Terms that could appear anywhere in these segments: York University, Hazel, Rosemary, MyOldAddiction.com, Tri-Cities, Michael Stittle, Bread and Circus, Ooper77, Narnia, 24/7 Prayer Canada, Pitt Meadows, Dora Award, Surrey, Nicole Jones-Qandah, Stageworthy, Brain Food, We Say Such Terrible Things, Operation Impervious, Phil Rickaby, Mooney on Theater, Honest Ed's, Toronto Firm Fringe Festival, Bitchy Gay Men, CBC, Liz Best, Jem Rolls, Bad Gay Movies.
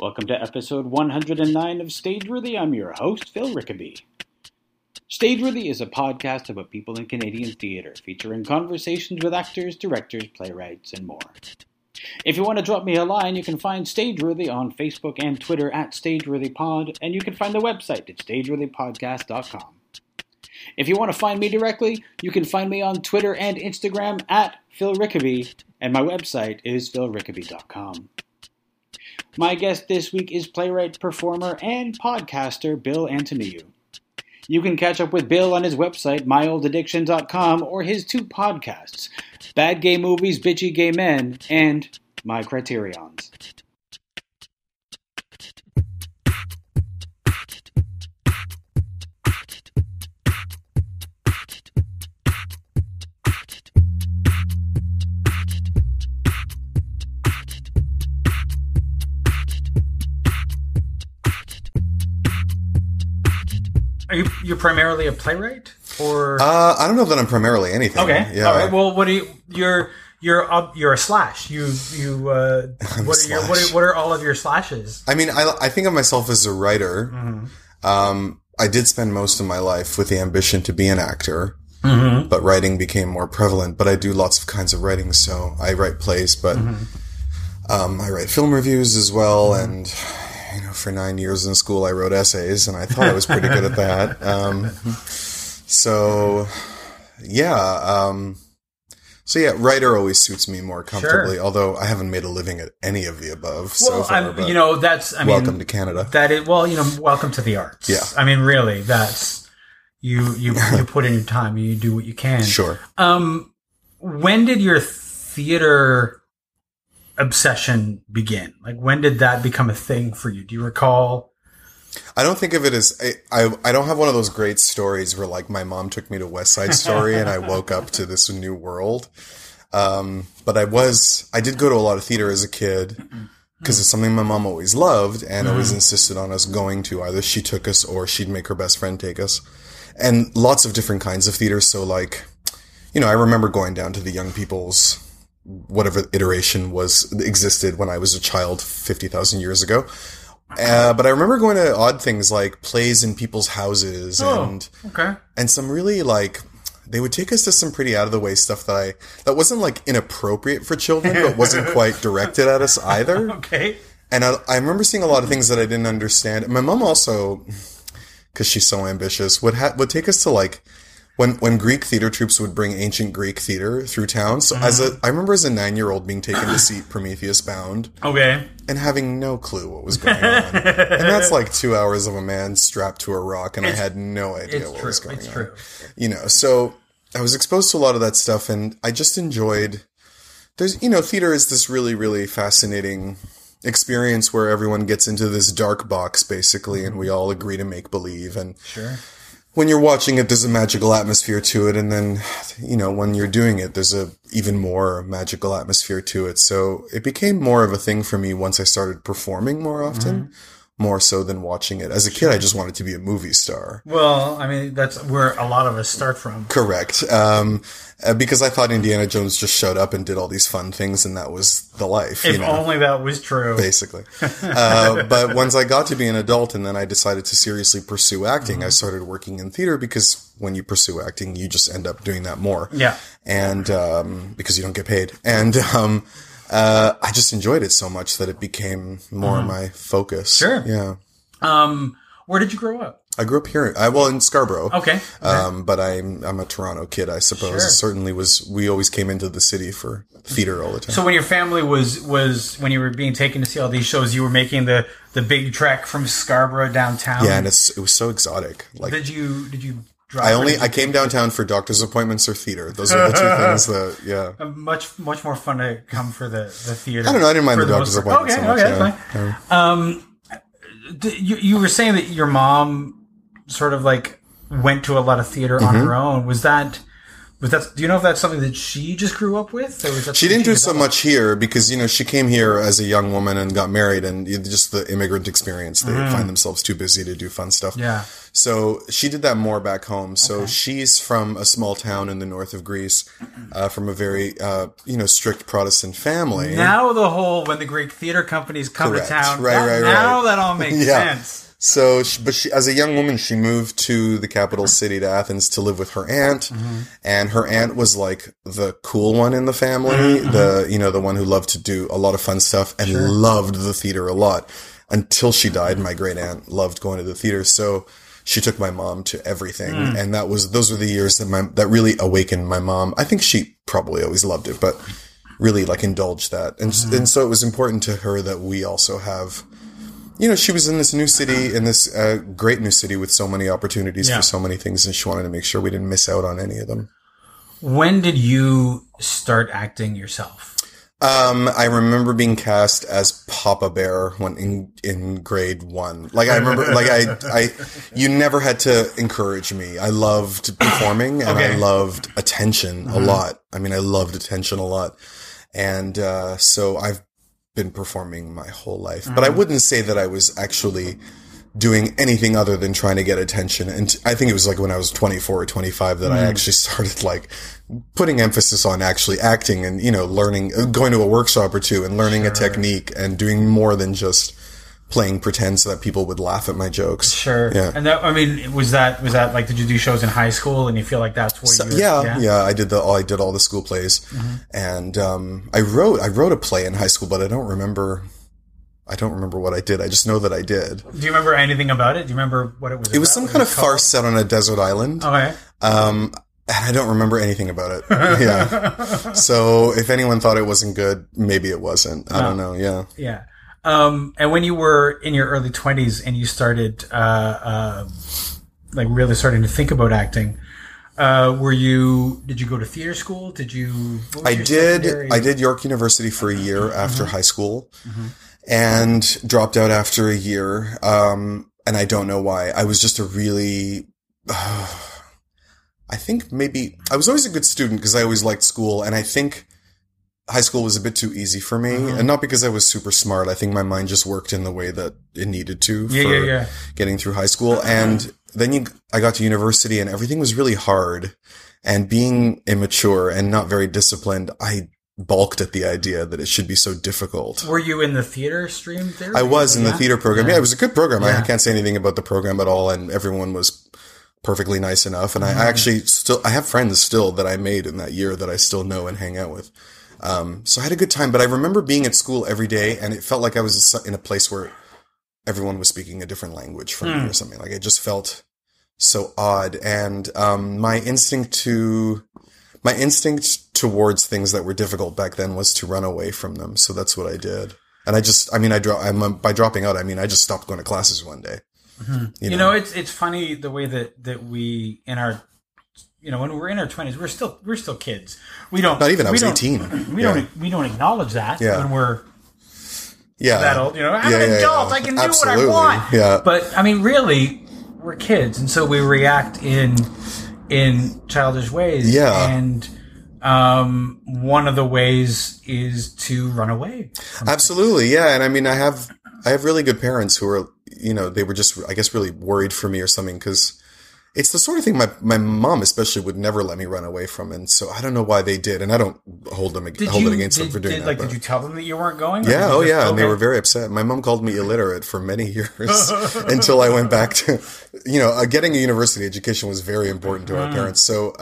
Welcome to episode 109 of Stageworthy. I'm your host, Phil Rickaby. Stageworthy is a podcast about people in Canadian theatre, featuring conversations with actors, directors, playwrights, and more. If you want to drop me a line, you can find Stageworthy on Facebook and Twitter at StageworthyPod, and you can find the website at StageworthyPodcast.com. If you want to find me directly, you can find me on Twitter and Instagram at Phil Rickaby, and my website is philrickaby.com. My guest this week is playwright, performer, and podcaster Bill Antoniou. You can catch up with Bill on his website, MyOldAddiction.com, or his two podcasts, Bad Gay Movies, Bitchy Gay Men, and My Criterions. Are you're primarily a playwright, or I don't know that I'm primarily anything. Okay, yeah. All right. Well, what are you? You're a slash. What are all of your slashes? I mean, I think of myself as a writer. Mm-hmm. I did spend most of my life with the ambition to be an actor, mm-hmm. but writing became more prevalent. But I do lots of kinds of writing. So I write plays, but mm-hmm. I write film reviews as well, mm-hmm. and. You know, for 9 years in school, I wrote essays, and I thought I was pretty good at that. So, writer always suits me more comfortably, sure. Although I haven't made a living at any of the above. Well, so far, welcome to Canada. That is, welcome to the arts. Yeah. I mean, really, that's, you put in your time, you do what you can. Sure. When did your theater obsession begin? Like, when did that become a thing for you? Do you recall? I don't think of it as I don't have one of those great stories where, like, my mom took me to West Side Story and I woke up to this new world. But I did go to a lot of theater as a kid because it's something my mom always loved and always insisted on us going to. Either she took us or she'd make her best friend take us, and lots of different kinds of theater. So, like, you know, I remember going down to the Young People's, whatever iteration existed when I was a child 50,000 years ago. But I remember going to odd things like plays in people's houses and some really, like, they would take us to some pretty out of the way stuff that wasn't, like, inappropriate for children, but wasn't quite directed at us either. Okay. And I remember seeing a lot of things that I didn't understand. My mom also, cause she's so ambitious, would take us to, like, When Greek theater troupes would bring ancient Greek theater through town, so I remember as a 9-year-old being taken to see Prometheus Bound, okay, and having no clue what was going on, and that's like 2 hours of a man strapped to a rock, and I had no idea what was going on. You know, so I was exposed to a lot of that stuff, and I just enjoyed. There's, you know, theater is this really, really fascinating experience where everyone gets into this dark box basically, and we all agree to make believe, and sure. When you're watching it, there's a magical atmosphere to it. And then, you know, when you're doing it, there's a even more magical atmosphere to it. So it became more of a thing for me once I started performing more often, more so than watching it. As a kid, I just wanted to be a movie star. Well, I mean, that's where a lot of us start from. Correct. Because I thought Indiana Jones just showed up and did all these fun things, and that was the life. If only that was true. Basically. But once I got to be an adult and then I decided to seriously pursue acting, I started working in theater because when you pursue acting, you just end up doing that more. Yeah. And because you don't get paid. And I just enjoyed it so much that it became more my focus. Sure. Yeah. Where did you grow up? I grew up here, in Scarborough. Okay. But I'm a Toronto kid, I suppose. Sure. It certainly was. We always came into the city for theater all the time. So when your family was when you were being taken to see all these shows, you were making the big trek from Scarborough downtown. Yeah, and it was so exotic. Like, did you drive? I came downtown for doctor's appointments or theater. Those are the two things that much more fun to come for the theater. I don't know. I didn't mind the doctor's appointments. Okay, so much, that's fine. Yeah. You were saying that your mom sort of, like, went to a lot of theater on her own. Was that But that's, do you know if that's something that she just grew up with? Or was that she didn't do so much here because, you know, she came here as a young woman and got married, and just the immigrant experience, they find themselves too busy to do fun stuff. Yeah. So she did that more back home. So she's from a small town in the north of Greece, from a very, you know, strict Protestant family. Now the whole, when the Greek theater companies come to town, now that all makes sense. So, but she, as a young woman, she moved to the capital city, to Athens, to live with her aunt, and her aunt was like the cool one in the family, the, you know, the one who loved to do a lot of fun stuff and loved the theater a lot. Until she died, my great aunt loved going to the theater, so she took my mom to everything, and that was, those were the years that that really awakened my mom. I think she probably always loved it, but really like indulged that, and so it was important to her that we also have. You know, she was in this new city, in this great new city with so many opportunities for so many things, and she wanted to make sure we didn't miss out on any of them. When did you start acting yourself? I remember being cast as Papa Bear when in grade one. Like I remember, like I, you never had to encourage me. I loved performing and I loved attention a lot. I mean, I loved attention a lot, and so I've been performing my whole life, but I wouldn't say that I was actually doing anything other than trying to get attention. And I think it was like when I was 24 or 25 that I actually started like putting emphasis on actually acting and, you know, learning, going to a workshop or two and learning a technique and doing more than just playing pretend so that people would laugh at my jokes. Yeah. And that, I mean, was that like, did you do shows in high school and you feel like that's what you I did all the school plays, and I wrote a play in high school, but I don't remember what I did. I just know that I did. Do you remember anything about it? Do you remember what it was? It was some kind of farce set on a desert island. Okay. I don't remember anything about it. Yeah. So if anyone thought it wasn't good, maybe it wasn't. I don't know. Yeah. Yeah. And when you were in your early 20s and you started, like really starting to think about acting, did you go to theater school? I did York University for a year after high school and dropped out after a year. And I don't know why. I was just a really, I think maybe I was always a good student because I always liked school. And I think high school was a bit too easy for me, and not because I was super smart. I think my mind just worked in the way that it needed to for getting through high school. And then I got to university and everything was really hard, and being immature and not very disciplined, I balked at the idea that it should be so difficult. Were you in the theater stream there? I was in the theater program. Yeah, it was a good program. Yeah. I can't say anything about the program at all, and everyone was perfectly nice enough. And I actually still, I have friends still that I made in that year that I still know and hang out with. So I had a good time, but I remember being at school every day and it felt like I was in a place where everyone was speaking a different language from me or something. Like it just felt so odd. And, my instinct towards things that were difficult back then was to run away from them. So that's what I did. And by dropping out, I mean, I just stopped going to classes one day. You know, it's funny the way that we, in our, you know, when we're in our 20s, we're still kids. We don't. Not even. I was 18. We don't acknowledge that when we're that old. You know, I'm an adult. Yeah. I can do what I want. Yeah. But I mean, really, we're kids, and so we react in childish ways. Yeah. And one of the ways is to run away. Absolutely. Things. Yeah. And I mean, I have really good parents who are, you know, they were just, I guess, really worried for me or something because. It's the sort of thing my mom especially would never let me run away from, and so I don't know why they did, and I don't hold it against them for doing that. Like, did you tell them that you weren't going? Yeah, and they were very upset. My mom called me illiterate for many years until I went back to, you know, getting a university education was very important to our parents. So,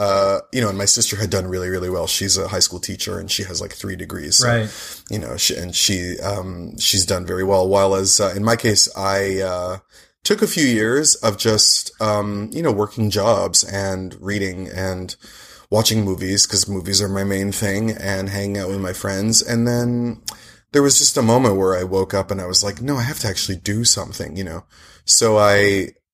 you know, and my sister had done really, really well. She's a high school teacher, and she has like 3 degrees, so, right? You know, she's done very well. While as in my case, I took a few years of just, you know, working jobs and reading and watching movies because movies are my main thing and hanging out with my friends. And then there was just a moment where I woke up and I was like, no, I have to actually do something, you know? So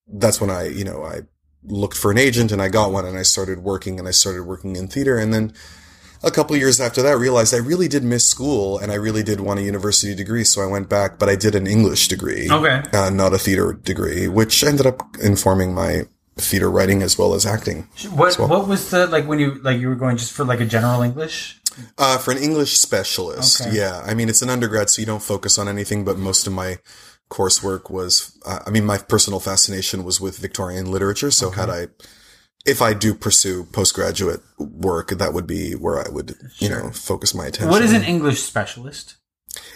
that's when I looked for an agent and I got one and I started working in theater. And then a couple years after that, I realized I really did miss school and I really did want a university degree. So I went back, but I did an English degree, not a theater degree, which ended up informing my theater writing as well as acting. What was the, like, when you, like, you were going just for like a general English? For an English specialist. Okay. Yeah. I mean, it's an undergrad, so you don't focus on anything, but most of my coursework was, my personal fascination was with Victorian literature. So okay. If I do pursue postgraduate work, that would be where I would, you know, focus my attention. What is an English specialist?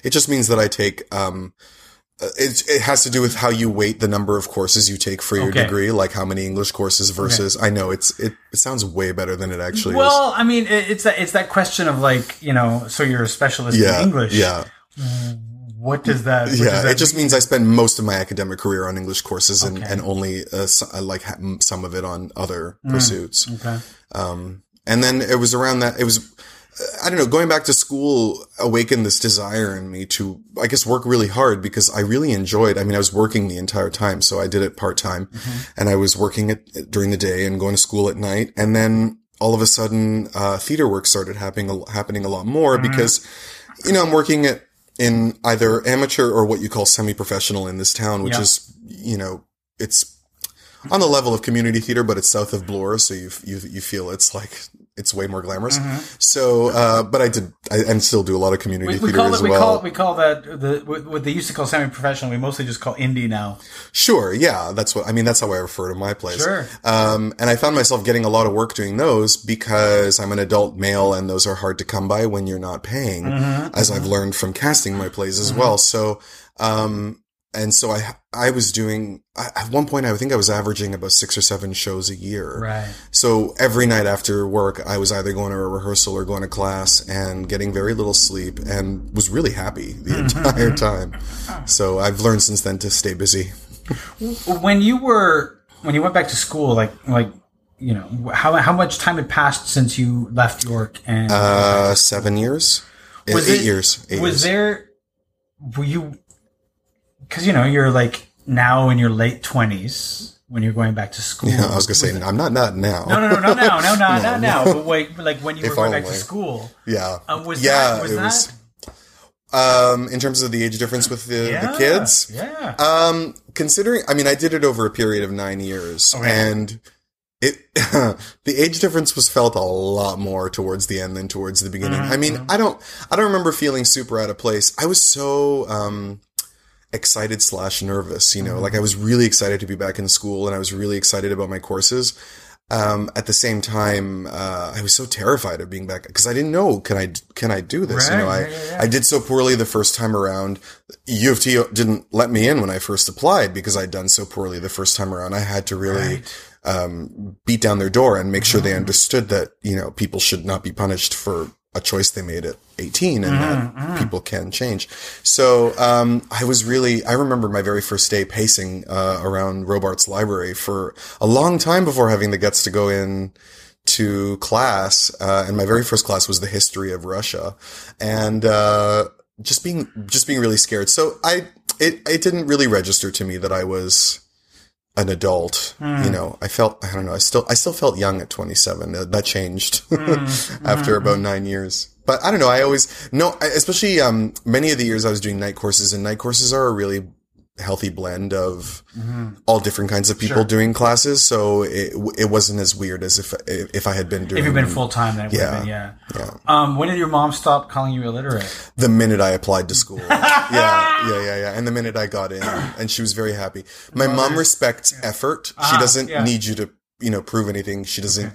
It just means that I take, it has to do with how you weight the number of courses you take for your degree, like how many English courses versus, I know it sounds way better than it actually is. Well, I mean, it's that question of like, you know, so you're a specialist in English. Yeah. What does that mean? It just means I spend most of my academic career on English courses and only some of it on other pursuits. Okay. And then it was around that, I don't know, going back to school awakened this desire in me to, I guess, work really hard because I really enjoyed, I was working the entire time. So I did it part time and I was working it during the day and going to school at night. And then all of a sudden, theater work started happening a lot more because, you know, I'm working in either amateur or what you call semi-professional in this town, which is, you know, it's on the level of community theater, but it's south of Bloor. So you feel it's like, it's way more glamorous. So, but I still do a lot of community theater as well. We call that what they used to call semi-professional. We mostly just call indie now. Sure. Yeah. That's how I refer to my place. Sure. And I found myself getting a lot of work doing those because I'm an adult male and those are hard to come by when you're not paying, as I've learned from casting my plays as well. So, and so I was doing, at one point, I think I was averaging about 6 or 7 shows a year. Right. So every night after work, I was either going to a rehearsal or going to class and getting very little sleep and was really happy the entire time. So I've learned since then to stay busy. When you went back to school, like, you know, how much time had passed since you left York? And 7 years. 8 years. 8 years. Because, you know, you're like now in your late 20s when you're going back to school. Yeah, I was going to say, I'm not now. No, not now. But wait, like when you were going back to school. Yeah. In terms of the age difference with the kids? Yeah. Considering, I did it over a period of 9 years. Okay. And the age difference was felt a lot more towards the end than towards the beginning. I don't remember feeling super out of place. I was so, excited / nervous, you know, like I was really excited to be back in school and I was really excited about my courses. At the same time, I was so terrified of being back because I didn't know, can I do this? Right. You know, I did so poorly the first time around. U of T didn't let me in when I first applied because I'd done so poorly the first time around. I had to really, beat down their door and make sure they understood that, you know, people should not be punished for a choice they made at 18 and that people can change. So, I remember my very first day pacing, around Robarts Library for a long time before having the guts to go in to class. And my very first class was the history of Russia and, just being really scared. So it didn't really register to me that I was an adult, you know, I still felt young at 27. That changed after about 9 years. But I don't know. Especially, many of the years I was doing night courses, and night courses are a really healthy blend of all different kinds of people doing classes. So it wasn't as weird as if I had been doing. If you've been full time, then it would have been, yeah. When did your mom stop calling you illiterate? The minute I applied to school. Yeah. And the minute I got in, and she was very happy. My mom respects effort. She doesn't need you to, you know, prove anything. She doesn't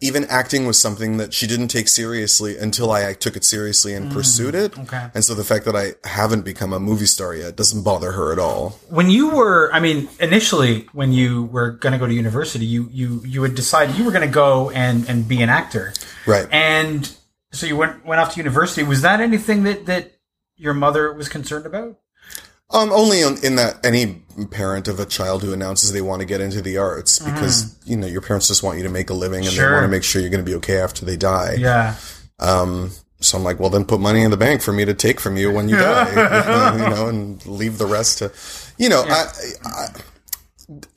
even acting was something that she didn't take seriously until I took it seriously and pursued it. Okay. And so the fact that I haven't become a movie star yet doesn't bother her at all. When you were, initially when you were going to go to university, you had decided you were going to go and be an actor. Right. And so you went off to university. Was that anything that your mother was concerned about? Only in that any parent of a child who announces they want to get into the arts because, you know, your parents just want you to make a living and they want to make sure you're going to be okay after they die. Yeah. So I'm like, well, then put money in the bank for me to take from you when you die, you know, and leave the rest to, you know,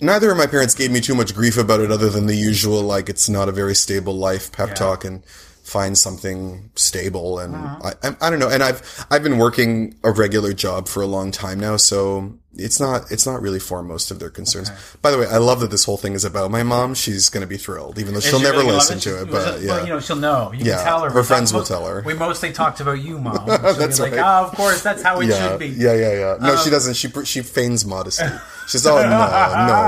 neither of my parents gave me too much grief about it other than the usual, like, it's not a very stable life pep talk and find something stable. And I don't know. And I've been working a regular job for a long time now. So it's not really foremost of their concerns. Okay. By the way, I love that this whole thing is about my mom. She's going to be thrilled, even though she'll never listen to it. But yeah, well, you know, she'll know. You can tell her. Her friends will tell her. We mostly talked about you, mom. She'll that's be like, right. Of course, that's how it should be. Yeah. No, she doesn't. She feigns modesty. She's no,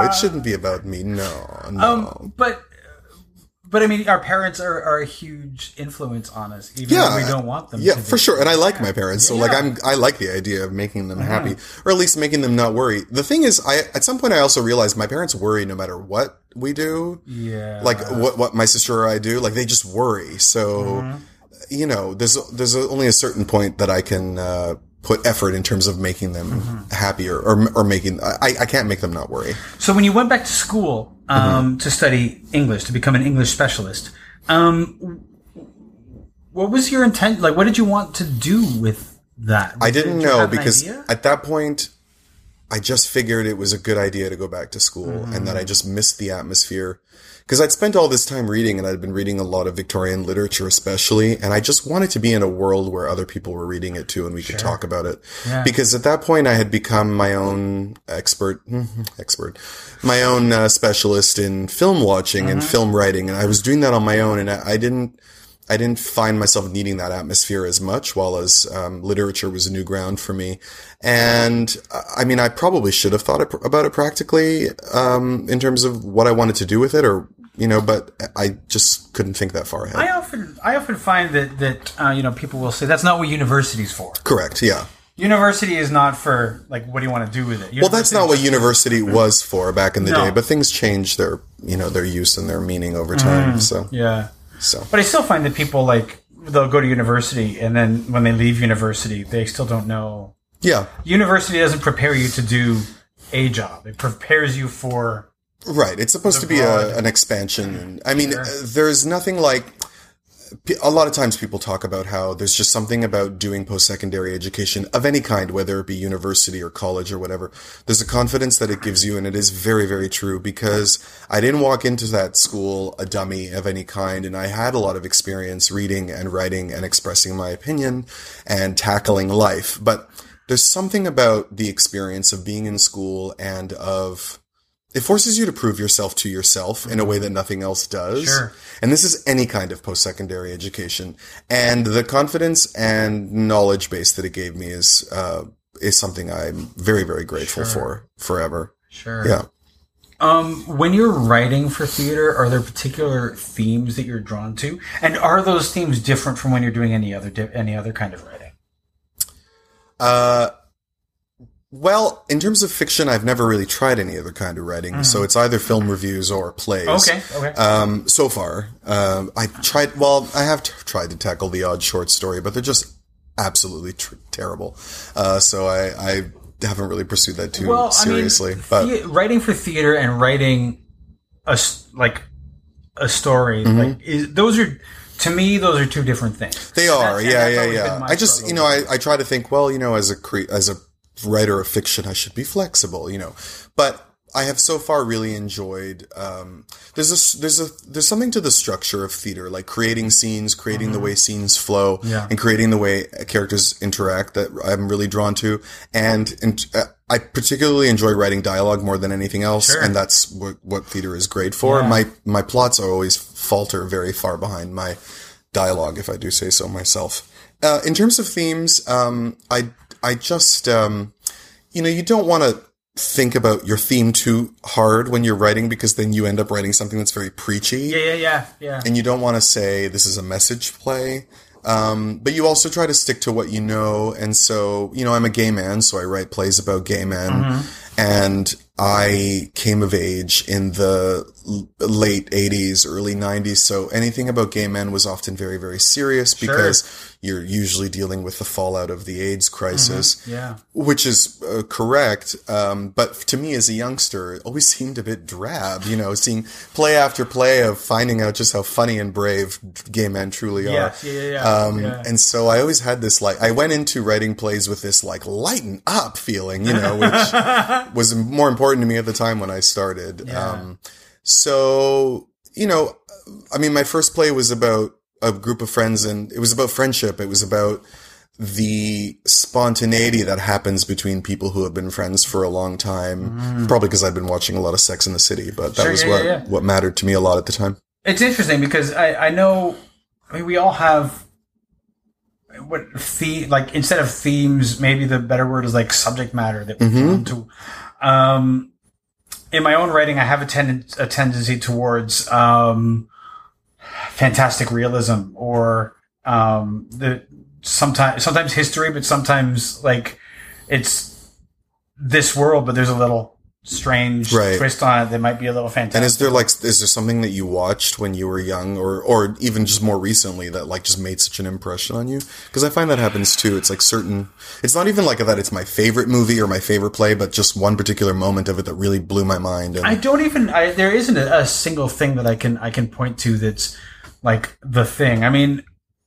it shouldn't be about me. No. But I mean, our parents are a huge influence on us, even if we don't want them to be. For sure. And I like my parents. So I like the idea of making them happy, or at least making them not worry. The thing is, at some point I also realized my parents worry no matter what we do. Yeah. Like what my sister or I do, like they just worry. So, you know, there's only a certain point that I can, put effort in terms of making them happier or making, I can't make them not worry. So when you went back to school, to study English, to become an English specialist, what was your intent? Like, what did you want to do with that? I didn't know, because at that point I just figured it was a good idea to go back to school and that I just missed the atmosphere. Because I'd spent all this time reading, and I'd been reading a lot of Victorian literature especially, and I just wanted to be in a world where other people were reading it too and we could talk about it. Yeah. Because at that point I had become my own specialist in film watching and film writing, and I was doing that on my own, and I didn't find myself needing that atmosphere as much, while as literature was a new ground for me. And I mean, I probably should have thought about it practically in terms of what I wanted to do with it, or you know, but I just couldn't think that far ahead. I often find that you know, people will say that's not what university's for. Correct. Yeah. University is not for, like, what do you want to do with it? University, well, that's not what university was for back in the day, but things change their use and their meaning over time. So yeah. So. But I still find that people, like, they'll go to university, and then when they leave university, they still don't know. Yeah. University doesn't prepare you to do a job. It prepares you for... Right. It's supposed to be an expansion. I mean, there's nothing like... A lot of times people talk about how there's just something about doing post-secondary education of any kind, whether it be university or college or whatever. There's a confidence that it gives you, and it is very, very true, because I didn't walk into that school a dummy of any kind, and I had a lot of experience reading and writing and expressing my opinion and tackling life. But there's something about the experience of being in school and of... It forces you to prove yourself to yourself in a way that nothing else does. Sure. And this is any kind of post-secondary education. And the confidence and knowledge base that it gave me is something I'm very, very grateful for forever. Sure. Yeah. When you're writing for theater, are there particular themes that you're drawn to? And are those themes different from when you're doing any other kind of writing? Well, in terms of fiction, I've never really tried any other kind of writing, so it's either film reviews or plays. Okay. So far, I have tried to tackle the odd short story, but they're just absolutely terrible. So I haven't really pursued that too seriously. I mean, but writing for theater and writing a story, those are... To me, those are two different things. They are, yeah. I just, you know, I try to think, well, you know, as a writer of fiction, I should be flexible, you know, but I have so far really enjoyed, there's something to the structure of theater, like creating scenes, creating the way scenes flow and creating the way characters interact, that I'm really drawn to. And I particularly enjoy writing dialogue more than anything else. Sure. And that's what theater is great for. Yeah. My plots always falter very far behind my dialogue, if I do say so myself. In terms of themes, I just, you know, you don't want to think about your theme too hard when you're writing, because then you end up writing something that's very preachy. Yeah. And you don't want to say this is a message play. But you also try to stick to what you know. And so, you know, I'm a gay man, so I write plays about gay men. Mm-hmm. And I came of age in the late 80s, early 90s. So anything about gay men was often very, very serious, because you're usually dealing with the fallout of the AIDS crisis, which is correct. But to me as a youngster, it always seemed a bit drab, you know, seeing play after play of finding out just how funny and brave gay men truly are. And so I always had this, like, I went into writing plays with this, like, lighten up feeling, you know, which was more important to me at the time when I started. So, you know, I mean, my first play was about a group of friends, and it was about friendship. It was about the spontaneity that happens between people who have been friends for a long time, probably because I've been watching a lot of Sex and the City, but that was what mattered to me a lot at the time. It's interesting because I know, I mean, we all have like instead of themes, maybe the better word is like subject matter that we come to. In my own writing, I have a tendency towards fantastic realism or sometimes history, but sometimes like it's this world, but there's a little strange twist on it that might be a little fantastic. And is there something that you watched when you were young or even just more recently that like just made such an impression on you? Because I find that happens too. It's like it's not even like that it's my favorite movie or my favorite play, but just one particular moment of it that really blew my mind. And there isn't a single thing that I can point to that's like the thing. I mean,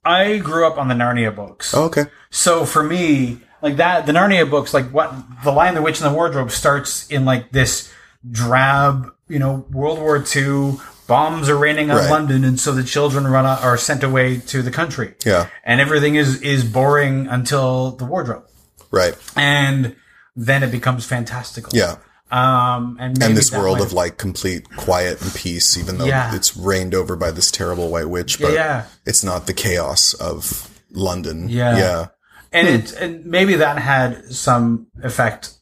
I grew up on the Narnia books. Oh, okay. So for me, like the Narnia books, like The Lion, the Witch, and the Wardrobe starts in like this drab, World War II, bombs are raining on London, and so the children are sent away to the country. Yeah. And everything is boring until the wardrobe. Right. And then it becomes fantastical. Yeah. And this world of like complete quiet and peace, even though it's reigned over by this terrible white witch, but it's not the chaos of London. Yeah. Yeah. And and maybe that had some effect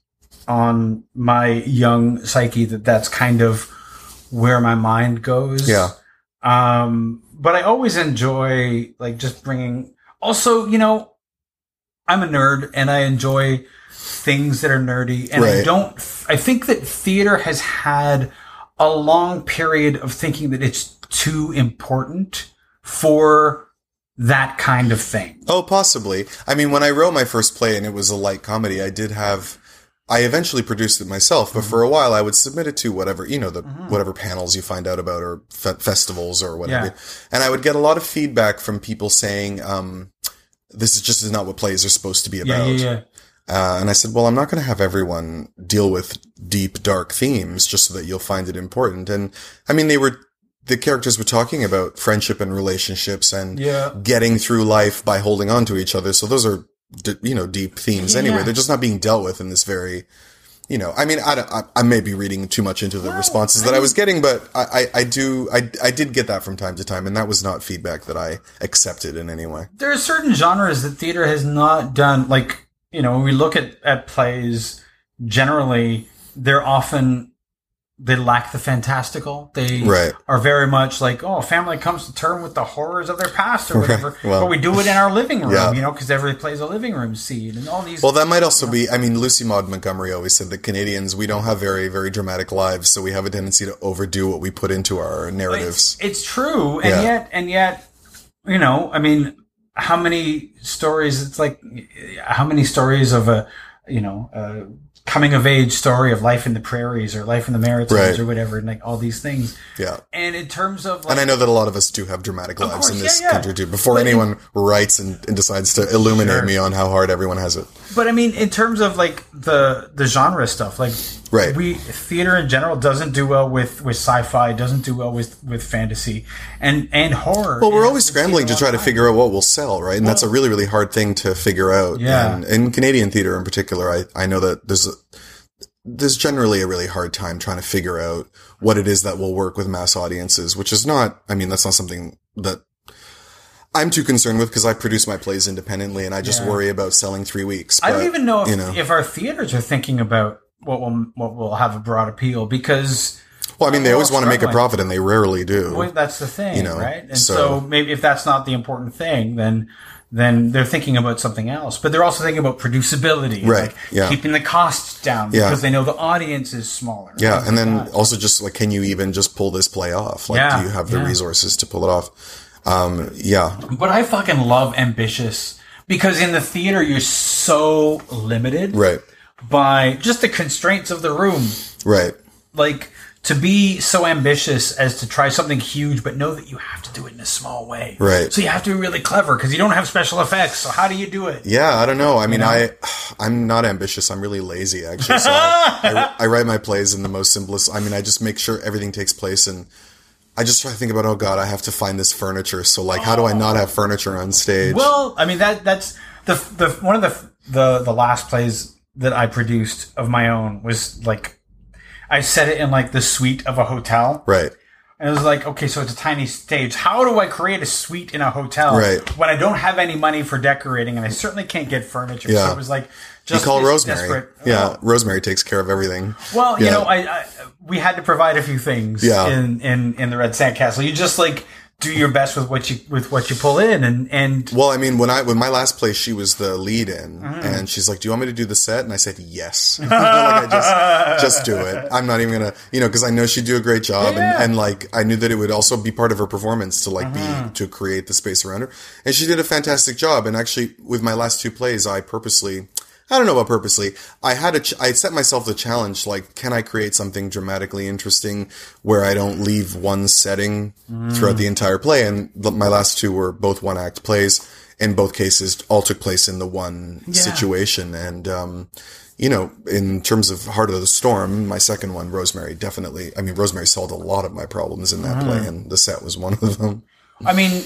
on my young psyche that's kind of where my mind goes. Yeah. But I always enjoy like just bringing, also, I'm a nerd and I enjoy things that are nerdy, and I think that theater has had a long period of thinking that it's too important for that kind of thing. Oh, possibly. I mean, when I wrote my first play and it was a light comedy, I eventually produced it myself, but for a while I would submit it to whatever, whatever panels you find out about or festivals or whatever. Yeah. And I would get a lot of feedback from people saying, this is just not what plays are supposed to be about. Yeah. And I said, well, I'm not going to have everyone deal with deep, dark themes just so that you'll find it important. And I mean, the characters were talking about friendship and relationships and getting through life by holding on to each other. So those are, deep themes anyway. They're just not being dealt with in this very, I mean, I may be reading too much into the responses that I was getting, but I did get that from time to time. And that was not feedback that I accepted in any way. There are certain genres that theater has not done, like, when we look at plays, generally, they lack the fantastical. They are very much like, family comes to terms with the horrors of their past or whatever. Right. Well, but we do it in our living room, because every play's a living room scene and all these. Well, that might also be, I mean, Lucy Maud Montgomery always said that Canadians, we don't have very, very dramatic lives, so we have a tendency to overdo what we put into our narratives. It's true. And yet, I mean, how many stories of a coming of age story of life in the prairies or life in the Maritimes or whatever, and like all these things. Yeah. And in terms of, like, and I know that a lot of us do have dramatic lives in this country too, before anyone writes and decides to illuminate me on how hard everyone has it. But I mean, in terms of like the genre stuff, like theater in general doesn't do well with sci-fi, doesn't do well with fantasy and horror. Well, we're always scrambling to try to figure out what will sell, right? And that's a really, really hard thing to figure out. Yeah. And in Canadian theater in particular, I know that there's generally a really hard time trying to figure out what it is that will work with mass audiences, which is not, I mean, that's not something that I'm too concerned with because I produce my plays independently and I just worry about selling 3 weeks. But I don't even know if our theaters are thinking about what will have a broad appeal because... Well, I mean, they always want to make a profit and they rarely do. Well, that's the thing, right? And so maybe if that's not the important thing, then they're thinking about something else. But they're also thinking about producibility, right? Like keeping the costs down because they know the audience is smaller. Yeah, and then also just like, can you even just pull this play off? Like, do you have the resources to pull it off? But I fucking love ambitious because in the theater you're so limited, by just the constraints of the room, Like to be so ambitious as to try something huge, but know that you have to do it in a small way, So you have to be really clever because you don't have special effects. So how do you do it? Yeah, I don't know. I mean, I'm not ambitious. I'm really lazy, actually. So I write my plays in the most simplest. I mean, I just make sure everything takes place and. I just try to think about, I have to find this furniture. So, like, how do I not have furniture on stage? Well, I mean, that's One of the last plays that I produced of my own was like, I set it in like the suite of a hotel. Right. And it was like, okay, so it's a tiny stage. How do I create a suite in a hotel when I don't have any money for decorating and I certainly can't get furniture? Yeah. So it was like, just call Rosemary. Desperate. Yeah. Well, Rosemary takes care of everything. Well, you know, we had to provide a few things in the Red Sand Castle. You just like do your best with what you pull in and well, I mean, when my last play, she was the lead in, and she's like, "Do you want me to do the set?" And I said, "Yes." Like, I just do it. I'm not even gonna, you know, because I know she'd do a great job, and like I knew that it would also be part of her performance to like to create the space around her, and she did a fantastic job. And actually, with my last two plays, I set myself the challenge, like, can I create something dramatically interesting where I don't leave one setting throughout the entire play? And my last two were both one-act plays. In both cases, all took place in the one situation. And, you know, in terms of Heart of the Storm, my second one, Rosemary, definitely. I mean, Rosemary solved a lot of my problems in that play, and the set was one of them. I mean,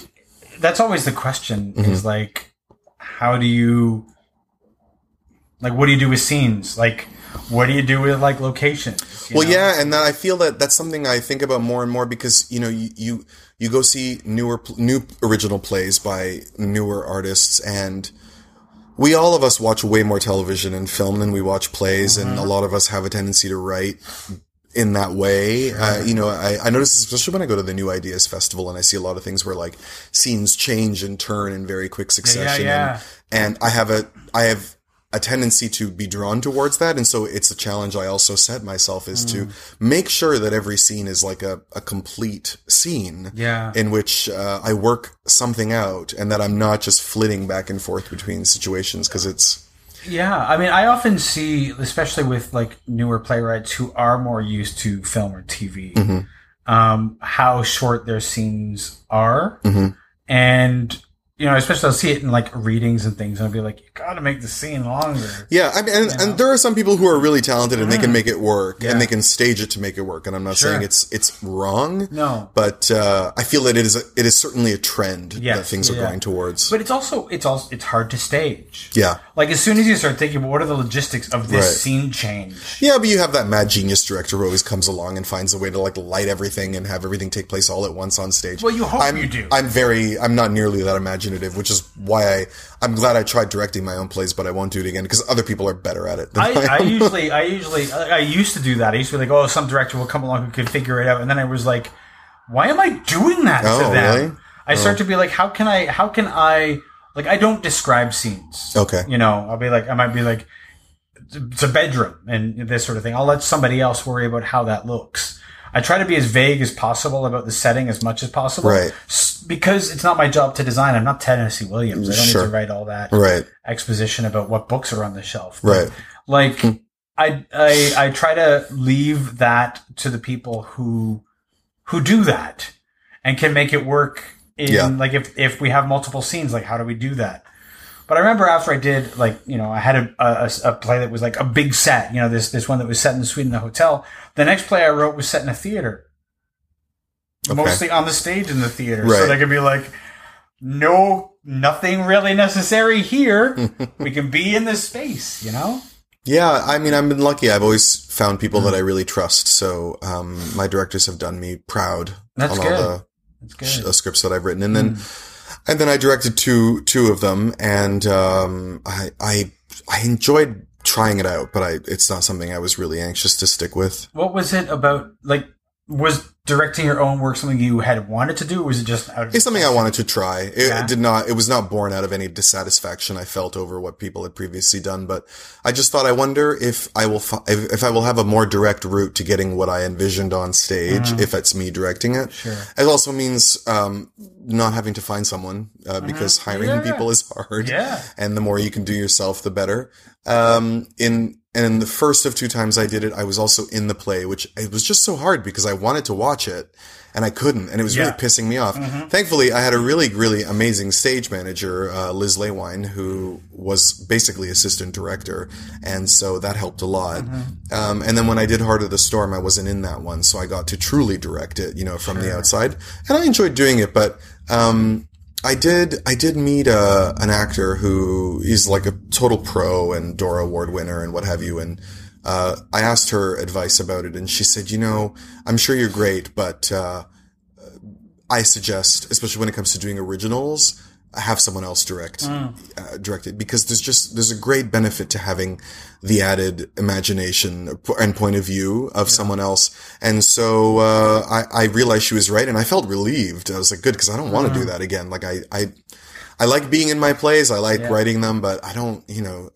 that's always the question, is, like, how do you... Like, what do you do with scenes? Like, what do you do with, like, locations? Well, yeah, and that I feel that that's something I think about more and more because, you know, you go see new original plays by newer artists, and we all of us watch way more television and film than we watch plays, and a lot of us have a tendency to write in that way. You know, I notice, especially when I go to the New Ideas Festival and I see a lot of things where like scenes change and turn in very quick succession. Yeah. And I have a tendency to be drawn towards that. And so it's a challenge I also set myself is to make sure that every scene is like a complete scene in which I work something out and that I'm not just flitting back and forth between situations. Cause it's, I mean, I often see, especially with like newer playwrights who are more used to film or TV, how short their scenes are. And, you know, especially I'll see it in like readings and things, and I'll be like, "You got to make the scene longer." Yeah, I mean, and there are some people who are really talented and they can make it work, and they can stage it to make it work. And I'm not saying it's wrong, no, but I feel that it is certainly a trend that things are going towards. But it's also hard to stage. Yeah, like as soon as you start thinking, well, what are the logistics of this scene change? Yeah, but you have that mad genius director who always comes along and finds a way to like light everything and have everything take place all at once on stage. Well, you hope you do. I'm not nearly that imaginative. Which is why I'm glad I tried directing my own plays, but I won't do it again because other people are better at it than I am. I used to do that. I used to be like, oh, some director will come along who can figure it out, and then I was like, why am I doing that to them? Really? I start to be like, how can I like I don't describe scenes. Okay, you know, I might be like, it's a bedroom and this sort of thing. I'll let somebody else worry about how that looks. I try to be as vague as possible about the setting as much as possible. Right. Because it's not my job to design. I'm not Tennessee Williams. I don't need to write all that exposition about what books are on the shelf. Right. Like, I try to leave that to the people who do that and can make it work in, like, if we have multiple scenes, like, how do we do that? But I remember after I did, like, you know, I had a play that was like a big set, you know, this one that was set in the suite in the hotel. The next play I wrote was set in a theater, mostly on the stage in the theater. Right. So they could be like, no, nothing really necessary here. We can be in this space, you know? Yeah, I mean, I've been lucky. I've always found people that I really trust. So my directors have done me proud on all the scripts that I've written. And then... And then I directed two of them, and I enjoyed trying it out, but it's not something I was really anxious to stick with. What was it about? Like, was directing your own work something you had wanted to do, or was it just out of It's something I wanted to try. It was not born out of any dissatisfaction I felt over what people had previously done, but I just thought, I wonder if I will have a more direct route to getting what I envisioned on stage if it's me directing it. Sure. It also means not having to find someone because hiring people is hard. Yeah. And the more you can do yourself, the better. And the first of two times I did it, I was also in the play, which it was just so hard because I wanted to watch it and I couldn't. And it was really pissing me off. Thankfully, I had a really, really amazing stage manager, Liz Lewine, who was basically assistant director. And so that helped a lot. And then when I did Heart of the Storm, I wasn't in that one. So I got to truly direct it, you know, from the outside. And I enjoyed doing it, but I did meet an actor who is like a total pro and Dora Award winner and what have you. And I asked her advice about it, and she said, you know, I'm sure you're great, but I suggest, especially when it comes to doing originals, have someone else direct it, because there's a great benefit to having the added imagination and point of view of someone else. And so, I realized she was right, and I felt relieved. I was like, good, cause I don't want to do that again. Like I like being in my plays. I like writing them, but I don't, you know,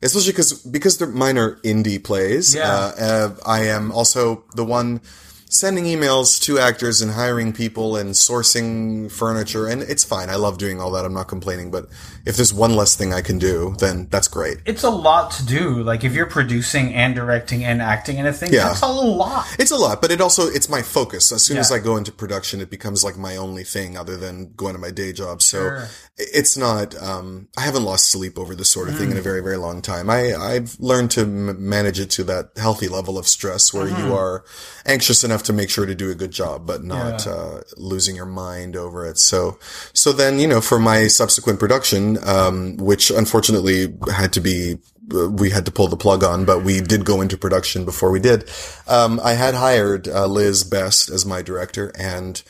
especially because they're minor indie plays. Yeah. I am also the one sending emails to actors and hiring people and sourcing furniture, and it's fine. I love doing all that. I'm not complaining, but if there's one less thing I can do, then that's great. It's a lot to do. Like, if you're producing and directing and acting and a thing, that's a lot. It's a lot, but it's my focus. As soon as I go into production, it becomes like my only thing other than going to my day job. So it's not, I haven't lost sleep over this sort of thing in a very, very long time. I've learned to manage it to that healthy level of stress where you are anxious enough to make sure to do a good job, but not losing your mind over it. So then, you know, for my subsequent production, which unfortunately we had to pull the plug on, but we did go into production before we did. I had hired Liz Best as my director, and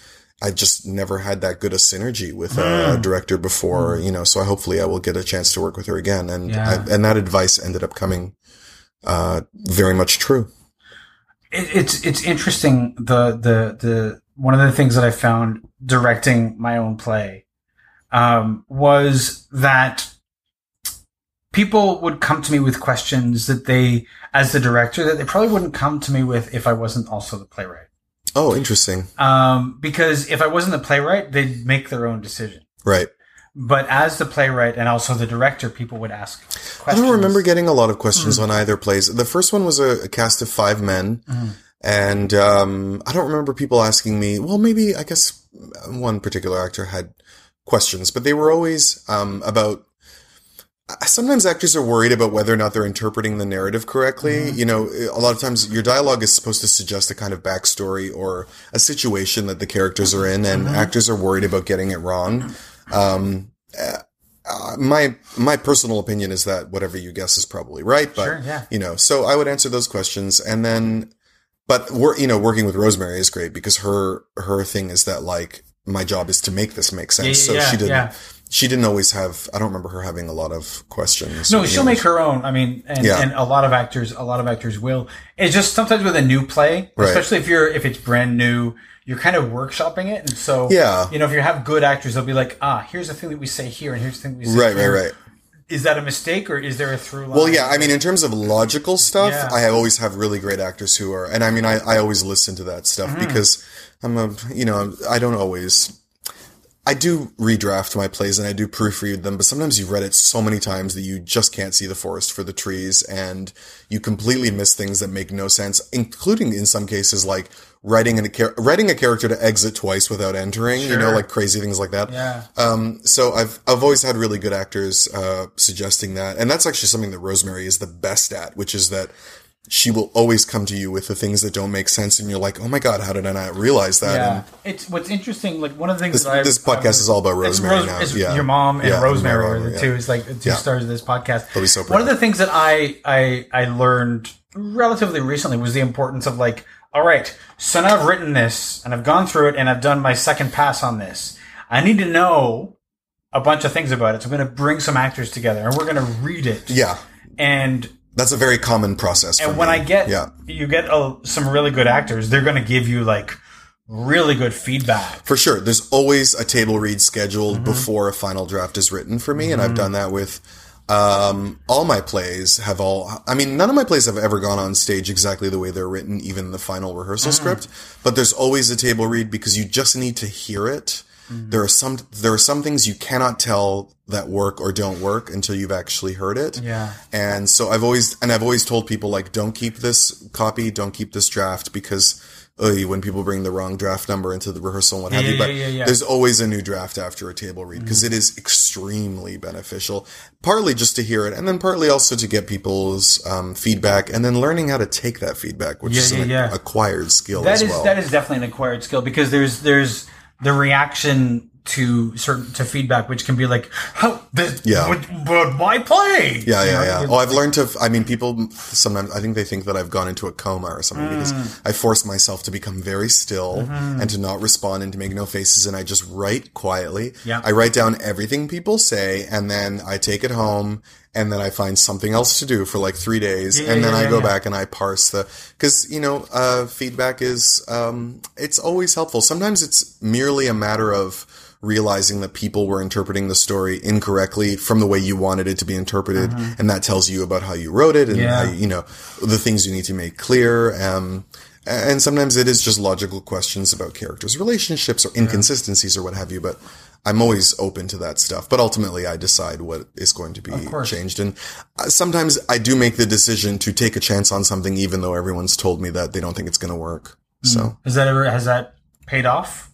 I just never had that good a synergy with a director before, you know, so hopefully I will get a chance to work with her again. And and that advice ended up coming very much true. It's interesting. The one of the things that I found directing my own play was that people would come to me with questions that they, as the director, that they probably wouldn't come to me with if I wasn't also the playwright. Oh, interesting. Because if I wasn't the playwright, they'd make their own decision. Right. But as the playwright and also the director, people would ask questions. I don't remember getting a lot of questions on either plays. The first one was a cast of 5 men. And I don't remember people asking me. Well, maybe, I guess one particular actor had questions, but they were always about... Sometimes actors are worried about whether or not they're interpreting the narrative correctly. You know, a lot of times your dialogue is supposed to suggest a kind of backstory or a situation that the characters are in, and actors are worried about getting it wrong. My personal opinion is that whatever you guess is probably right, but you know, so I would answer those questions, and then, but working with Rosemary is great because her thing is that, like, my job is to make this make sense. She didn't always have, I don't remember her having a lot of questions. No, she'll make her own. I mean, and a lot of actors will. It's just sometimes with a new play, especially if it's brand new, you're kind of workshopping it. And so, you know, if you have good actors, they'll be like, here's the thing that we say here, and here's the thing we say here. Right. Is that a mistake, or is there a through line? Well, yeah. I mean, in terms of logical stuff, I always have really great actors who are, and I mean, I always listen to that stuff because I don't always... I do redraft my plays and I do proofread them, but sometimes you've read it so many times that you just can't see the forest for the trees, and you completely miss things that make no sense, including in some cases like writing a character to exit twice without entering, you know, like crazy things like that. Yeah. So I've always had really good actors suggesting that, and that's actually something that Rosemary is the best at, which is that she will always come to you with the things that don't make sense, and you're like, oh my God, how did I not realize that? Yeah. And it's what's interesting, like one of the things this podcast is all about Rosemary now. Your mom and Rosemary are the two. It's like the two stars of this podcast. They'll be so proud. One of the things that I learned relatively recently was the importance of, like, all right, so now I've written this and I've gone through it and I've done my second pass on this. I need to know a bunch of things about it. So I'm going to bring some actors together and we're going to read it. Yeah. And that's a very common process. And when you get some really good actors, they're going to give you, like, really good feedback. For sure. There's always a table read scheduled before a final draft is written for me. And I've done that with all my plays. None of my plays have ever gone on stage exactly the way they're written, even the final rehearsal script. But there's always a table read because you just need to hear it. There are some things you cannot tell that work or don't work until you've actually heard it. Yeah. And so I've always told people, like, don't keep this copy, don't keep this draft, because when people bring the wrong draft number into the rehearsal and what have you. But there's always a new draft after a table read because it is extremely beneficial, partly just to hear it, and then partly also to get people's feedback, and then learning how to take that feedback, which is an acquired skill as well. That is definitely an acquired skill because there's the reaction to feedback, which can be like, how this, yeah, but my play, yeah. Well, I've learned to. I mean, people sometimes I think they think that I've gone into a coma or something because I force myself to become very still and to not respond and to make no faces, and I just write quietly. Yeah, I write down everything people say, and then I take it home. And then I find something else to do for like 3 days. And then I go back and I parse the, cause you know, feedback is, it's always helpful. Sometimes it's merely a matter of realizing that people were interpreting the story incorrectly from the way you wanted it to be interpreted. And that tells you about how you wrote it and how, you know, the things you need to make clear. And sometimes it is just logical questions about characters, relationships, or inconsistencies or what have you. But I'm always open to that stuff. But ultimately, I decide what is going to be changed. And sometimes I do make the decision to take a chance on something, even though everyone's told me that they don't think it's going to work. So has that paid off?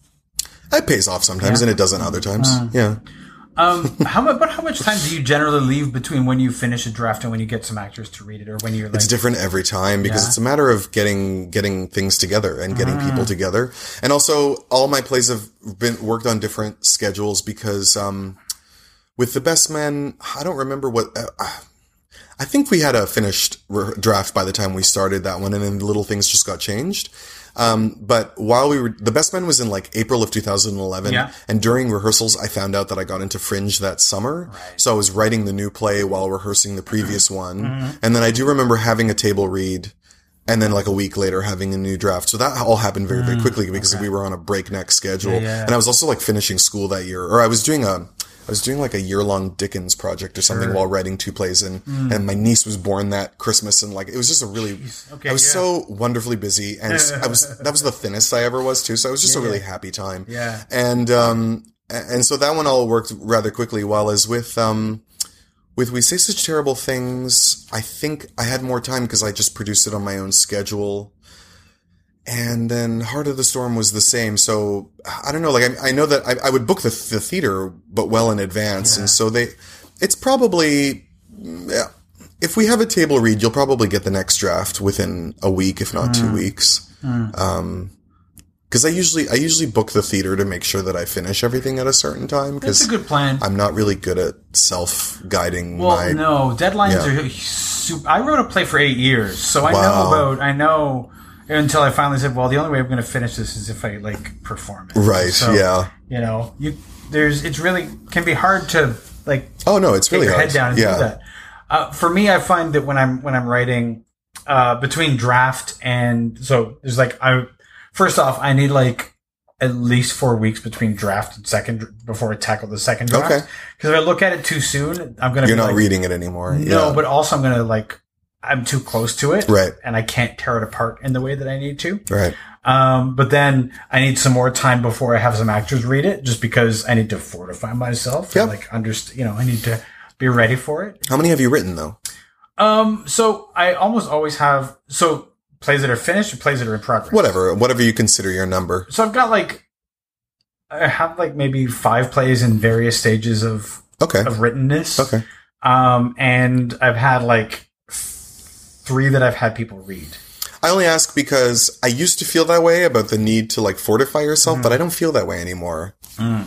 It pays off sometimes, and it doesn't other times. How much time do you generally leave between when you finish a draft and when you get some actors to read it, or when you're? Like, it's different every time because it's a matter of getting things together and getting people together, and also all my plays have been worked on different schedules because with The Best Man, I don't remember what. I think we had a finished draft by the time we started that one, and then little things just got changed. But while we were, The Best Man was in like April of 2011. Yeah. And during rehearsals, I found out that I got into Fringe that summer. Right. So I was writing the new play while rehearsing the previous one. And then I do remember having a table read and then like a week later having a new draft. So that all happened very, very quickly because we were on a breakneck schedule. And I was also like finishing school that year, or I was doing like a year-long Dickens project or something while writing two plays, and my niece was born that Christmas, and like it was just a really. I was so wonderfully busy, and that was the thinnest I ever was too. So it was just a really happy time. Yeah, and so that one all worked rather quickly. While as with We Say Such Terrible Things, I think I had more time because I just produced it on my own schedule. And then Heart of the Storm was the same. So I don't know. Like I know that I would book the theater, but well in advance. Yeah. And so it's probably, if we have a table read, you'll probably get the next draft within a week, if not 2 weeks. Because I usually book the theater to make sure that I finish everything at a certain time. That's a good plan. I'm not really good at self-guiding. Deadlines are super. I wrote a play for 8 years, so I know. Until I finally said, well, the only way I'm going to finish this is if I, like, perform it. Right, so, you know, it's really can be hard to, like... Oh, no, it's really hard. Get your head down and do that. For me, I find that when I'm writing between draft and... So, there's, like, first off, I need, like, at least 4 weeks between draft and second... Before I tackle the second draft. Okay. Because if I look at it too soon, I'm going to be, not like, reading it anymore. No, but also I'm going to, like... I'm too close to it, right? And I can't tear it apart in the way that I need to, right? But then I need some more time before I have some actors read it, just because I need to fortify myself. Yep. And like understand, you know, I need to be ready for it. How many have you written though? So I almost always have plays that are finished or plays that are in progress. Whatever you consider your number. So I've got I have maybe 5 plays in various stages of writtenness. Okay, and I've had 3 that I've had people read. I only ask because I used to feel that way about the need to fortify yourself, but I don't feel that way anymore. I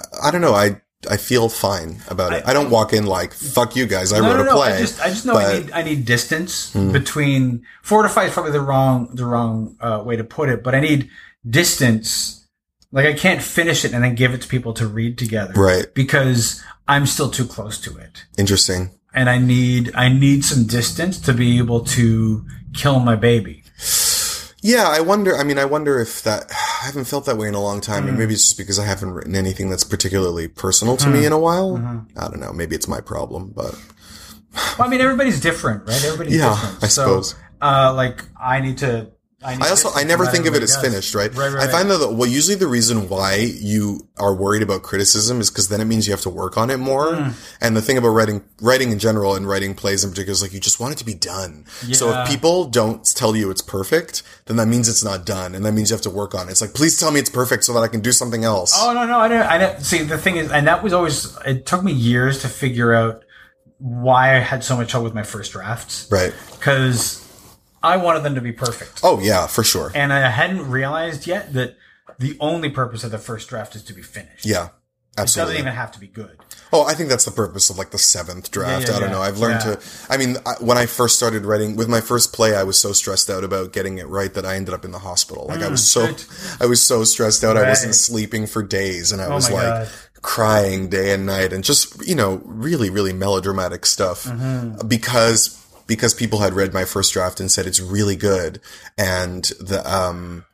don't know. I feel fine about it. I don't walk in like, fuck you guys. I wrote a play. I just know I need distance between fortify is probably the wrong way to put it, but I need distance. Like I can't finish it and then give it to people to read together. Right. Because I'm still too close to it. Interesting. And I need some distance to be able to kill my baby. Yeah, I wonder if that... I haven't felt that way in a long time. And maybe it's just because I haven't written anything that's particularly personal to me in a while. I don't know. Maybe it's my problem, but... Well, I mean, everybody's different, right? Everybody's different. Yeah, I suppose. I need to... I never think of it as finished, right? Right. I find that usually the reason why you are worried about criticism is because then it means you have to work on it more. And the thing about writing in general and writing plays in particular is you just want it to be done. Yeah. So if people don't tell you it's perfect, then that means it's not done, and that means you have to work on it. It's like, please tell me it's perfect so that I can do something else. Oh no, I didn't. See, the thing is, and that was always. It took me years to figure out why I had so much trouble with my first drafts. Right. Because I wanted them to be perfect. Oh, yeah, for sure. And I hadn't realized yet that the only purpose of the first draft is to be finished. Yeah. Absolutely. It doesn't even have to be good. Oh, I think that's the purpose of like the seventh draft. I don't know. I've learned to, I mean, when I first started writing with my first play, I was so stressed out about getting it right that I ended up in the hospital. Like I was so stressed out. Right. I wasn't sleeping for days and I was like crying day and night and just, you know, really, really melodramatic stuff because people had read my first draft and said, it's really good. And the,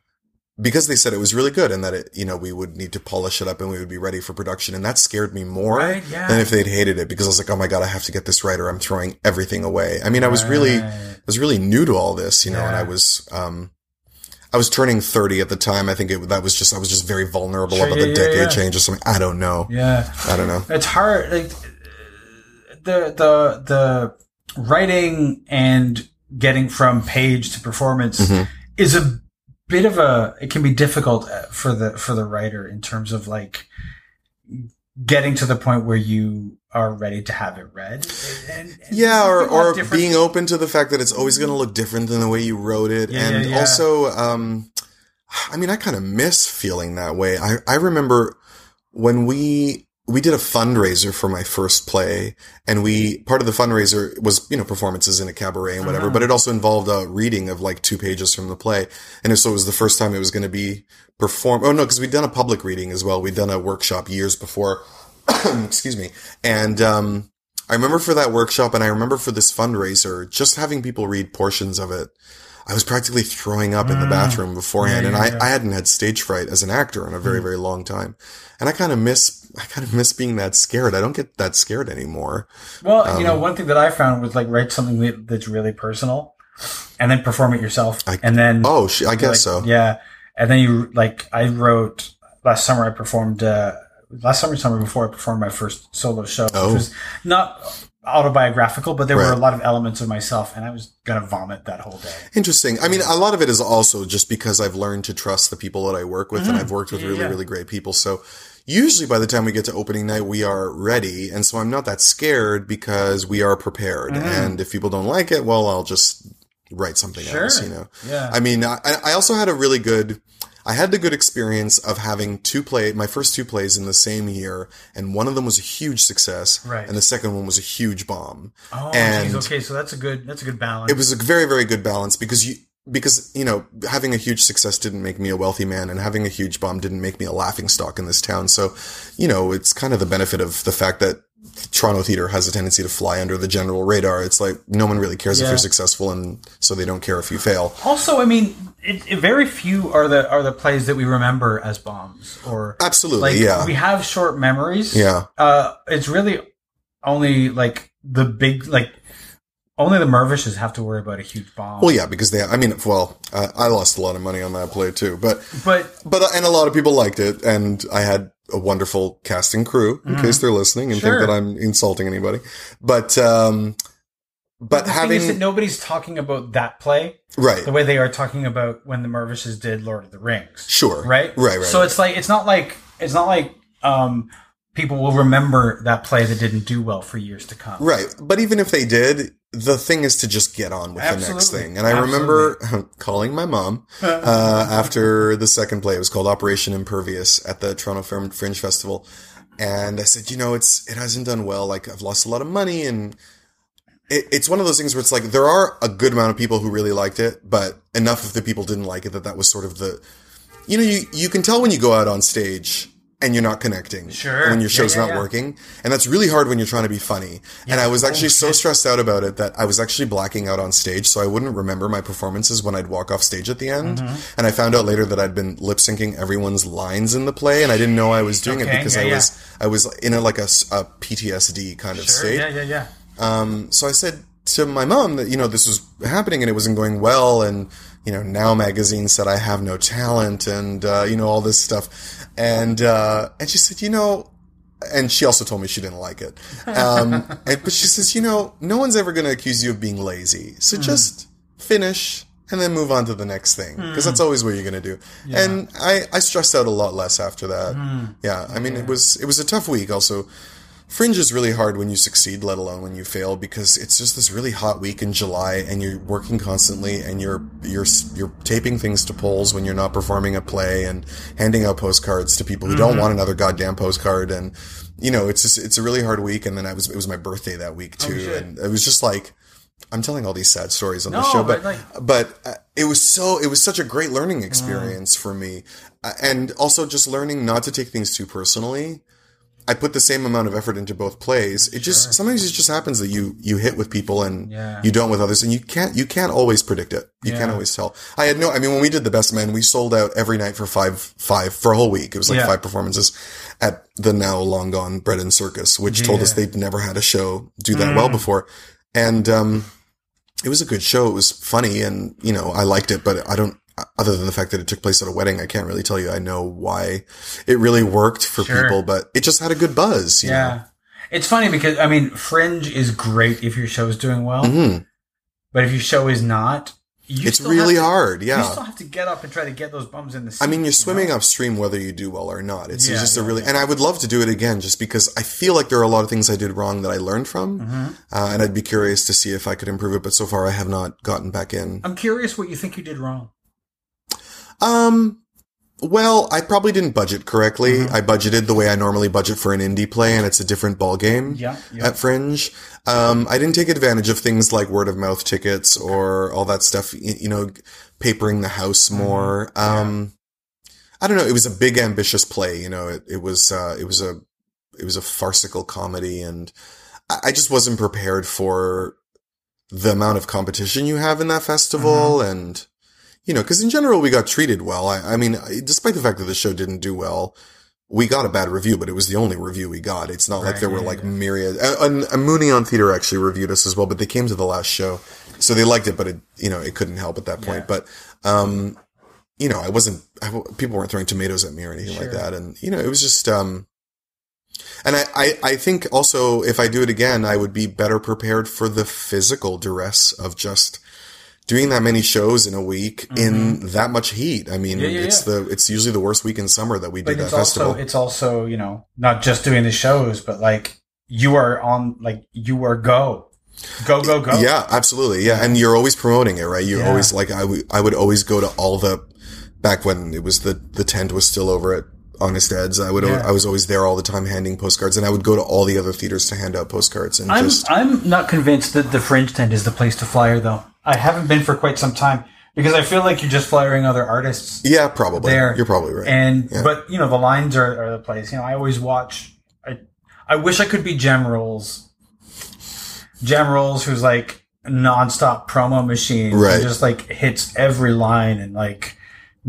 because they said it was really good and that it, you know, we would need to polish it up and we would be ready for production. And that scared me more than if they'd hated it because I was like, oh my God, I have to get this right or I'm throwing everything away. I mean, I was really new to all this, you know, and I was turning 30 at the time. I think I was just very vulnerable about the decade change or something. I don't know. Yeah. I don't know. It's hard. Like the writing and getting from page to performance is a bit of a, it can be difficult for the writer in terms of like getting to the point where you are ready to have it read. And yeah. Or being open to the fact that it's always going to look different than the way you wrote it. Also, I mean, I kind of miss feeling that way. I remember when we did a fundraiser for my first play and part of the fundraiser was, you know, performances in a cabaret and whatever, but it also involved a reading of like 2 pages from the play. And so it was the first time it was going to be performed. Oh no, because we'd done a public reading as well. We'd done a workshop years before, excuse me. And, I remember for that workshop and I remember for this fundraiser, just having people read portions of it. I was practically throwing up in the bathroom beforehand, and I hadn't had stage fright as an actor in a very, very long time. And I kind of miss being that scared. I don't get that scared anymore. Well, you know, one thing that I found was like write something that's really personal, and then perform it yourself, I guess like, so. Yeah, and then you like I wrote last summer. I performed summer before I performed my first solo show, which was not autobiographical, but there were a lot of elements of myself and I was going to vomit that whole day. Interesting. I mean, a lot of it is also just because I've learned to trust the people that I work with and I've worked with really, really great people. So usually by the time we get to opening night, we are ready. And so I'm not that scared because we are prepared. And if people don't like it, well, I'll just write something else, you know? Yeah. I mean, I also had the good experience of having my first 2 plays in the same year, and one of them was a huge success, and the second one was a huge bomb. Oh, and okay, so that's a good balance. It was a very, very good balance because having a huge success didn't make me a wealthy man, and having a huge bomb didn't make me a laughingstock in this town. So, you know, it's kind of the benefit of the fact that Toronto theater has a tendency to fly under the general radar. It's like no one really cares if you're successful, and so they don't care if you fail. Also, I mean, very few are the plays that we remember as bombs. Or absolutely, like, yeah. We have short memories. Yeah, it's really only like the big like. Only the Mervishes have to worry about a huge bomb. Well, yeah, because they. I mean, well, I lost a lot of money on that play too, but and a lot of people liked it, and I had a wonderful casting crew. In case they're listening and think that I'm insulting anybody, but the thing is that nobody's talking about that play, right? The way they are talking about when the Mervishes did Lord of the Rings, sure, right. So it's like it's not like. People will remember that play that didn't do well for years to come. Right. But even if they did, the thing is to just get on with the next thing. And I remember calling my mom after the second play. It was called Operation Impervious at the Toronto Firm Fringe Festival. And I said, you know, it hasn't done well. Like, I've lost a lot of money. And it's one of those things where it's like there are a good amount of people who really liked it, but enough of the people didn't like it that was sort of the – you know, you can tell when you go out on stage – and you're not connecting. Sure. When your show's not working. And that's really hard when you're trying to be funny. Yeah. And I was actually so stressed out about it that I was actually blacking out on stage, so I wouldn't remember my performances when I'd walk off stage at the end. Mm-hmm. And I found out later that I'd been lip-syncing everyone's lines in the play, and I didn't know I was doing it because I was in a PTSD kind of state. Yeah. So I said to my mom that, you know, this was happening and it wasn't going well, and you know, Now magazine said I have no talent and, you know, all this stuff. And she said, you know, and she also told me she didn't like it. But she says, you know, no one's ever going to accuse you of being lazy. So just finish and then move on to the next thing. Cause that's always what you're going to do. Yeah. And I stressed out a lot less after that. Yeah. I mean, it was a tough week also. Fringe is really hard when you succeed, let alone when you fail, because it's just this really hot week in July and you're working constantly and you're taping things to polls when you're not performing a play and handing out postcards to people who don't want another goddamn postcard. And, you know, it's just, it's a really hard week. And then it was my birthday that week too. Oh, and it was just like, I'm telling all these sad stories on the show, but it was such a great learning experience for me. And also just learning not to take things too personally. I put the same amount of effort into both plays. It just, sometimes it just happens that you hit with people and you don't with others, and you can't always predict it. You can't always tell. When we did The Best Man, we sold out every night for five for a whole week. It was like five performances at the now long gone Bread and Circus, which told us they'd never had a show do that well before. And, it was a good show. It was funny and, you know, I liked it, but other than the fact that it took place at a wedding, I can't really tell you. I know why it really worked for people, but it just had a good buzz. You know? It's funny because, I mean, Fringe is great if your show is doing well, but if your show is not, it's really hard. Yeah. You still have to get up and try to get those bums in the seat. I mean, you're swimming upstream whether you do well or not. It's just a really, and I would love to do it again just because I feel like there are a lot of things I did wrong that I learned from. And I'd be curious to see if I could improve it. But so far I have not gotten back in. I'm curious what you think you did wrong. Well, I probably didn't budget correctly. I budgeted the way I normally budget for an indie play, and it's a different ball game at Fringe. I didn't take advantage of things like word of mouth tickets or all that stuff, you know, papering the house more. I don't know. It was a big, ambitious play. You know, it was a farcical comedy, and I just wasn't prepared for the amount of competition you have in that festival. And, you know, because in general, we got treated well. I mean, despite the fact that the show didn't do well, we got a bad review, but it was the only review we got. It's not like there were like myriad. Mooney on Theater actually reviewed us as well, but they came to the last show. So they liked it, but it couldn't help at that point. But, you know, people weren't throwing tomatoes at me or anything like that. And, you know, it was just, and I think also if I do it again, I would be better prepared for the physical duress of just doing that many shows in a week in that much heat. I mean, it's usually the worst week in summer that we do that festival. It's also, you know, not just doing the shows, but like you are go. Yeah, absolutely. Yeah. And you're always promoting it, right? You always like, I would always go to all the, back when it was the tent was still over at Honest Ed's. I was always there all the time handing postcards, and I would go to all the other theaters to hand out postcards. And I'm not convinced that the Fringe tent is the place to flyer though. I haven't been for quite some time because I feel like you're just flyering other artists. Yeah, probably. There. You're probably right. But, you know, the lines are the place. You know, I always watch. I wish I could be Jem Rolls. Jem Rolls, who's like a nonstop promo machine. Right. And just like hits every line and like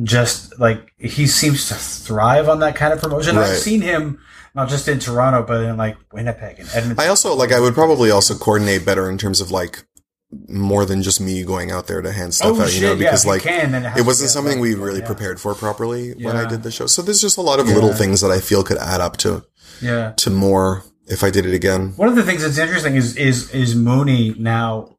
just like he seems to thrive on that kind of promotion. Right. I've seen him. Not just in Toronto, but in like Winnipeg and Edmonton. I also like I would probably also coordinate better in terms of like more than just me going out there to hand stuff out, you know, because like it wasn't something we really prepared for properly when I did the show. So there's just a lot of little things that I feel could add up to more if I did it again. One of the things that's interesting is Mooney now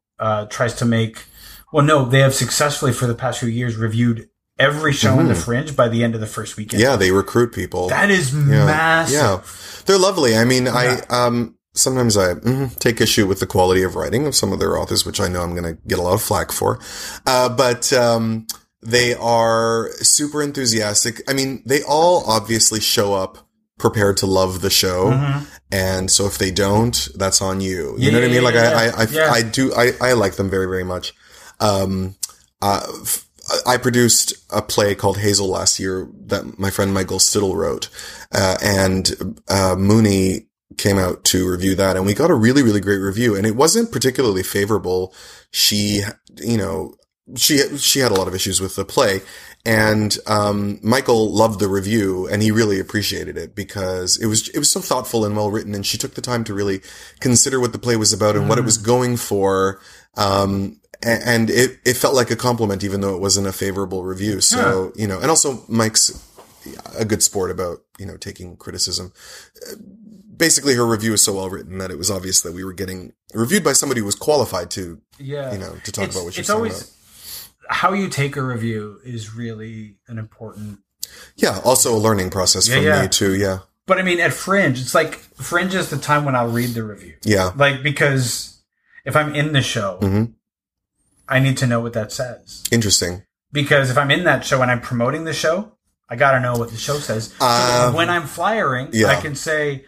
tries to make, well, no, they have successfully for the past few years reviewed every show in the Fringe by the end of the first weekend. Yeah, they recruit people. That is massive. Yeah, they're lovely. I mean, sometimes I take issue with the quality of writing of some of their authors, which I know I'm going to get a lot of flack for. But they are super enthusiastic. I mean, they all obviously show up prepared to love the show. And so if they don't, that's on you. You know what I mean? Like I like them very, very much. I produced a play called Hazel last year that my friend Michael Stittle wrote. And Mooney came out to review that, and we got a really, really great review, and it wasn't particularly favorable. She had a lot of issues with the play, and Michael loved the review, and he really appreciated it because it was so thoughtful and well written, and she took the time to really consider what the play was about and what it was going for. And it felt like a compliment, even though it wasn't a favorable review. So, you know, and also Mike's a good sport about, you know, taking criticism. Basically, her review is so well written that it was obvious that we were getting reviewed by somebody who was qualified to, you know, to talk about what she's talking about. It's always how you take a review is really an important. Yeah. Also a learning process for me too. Yeah. But I mean, at Fringe, it's like Fringe is the time when I'll read the review. Yeah. Like, because if I'm in the show, mm-hmm. I need to know what that says. Interesting. Because if I'm in that show and I'm promoting the show, I got to know what the show says. So when I'm flyering, yeah. I can say,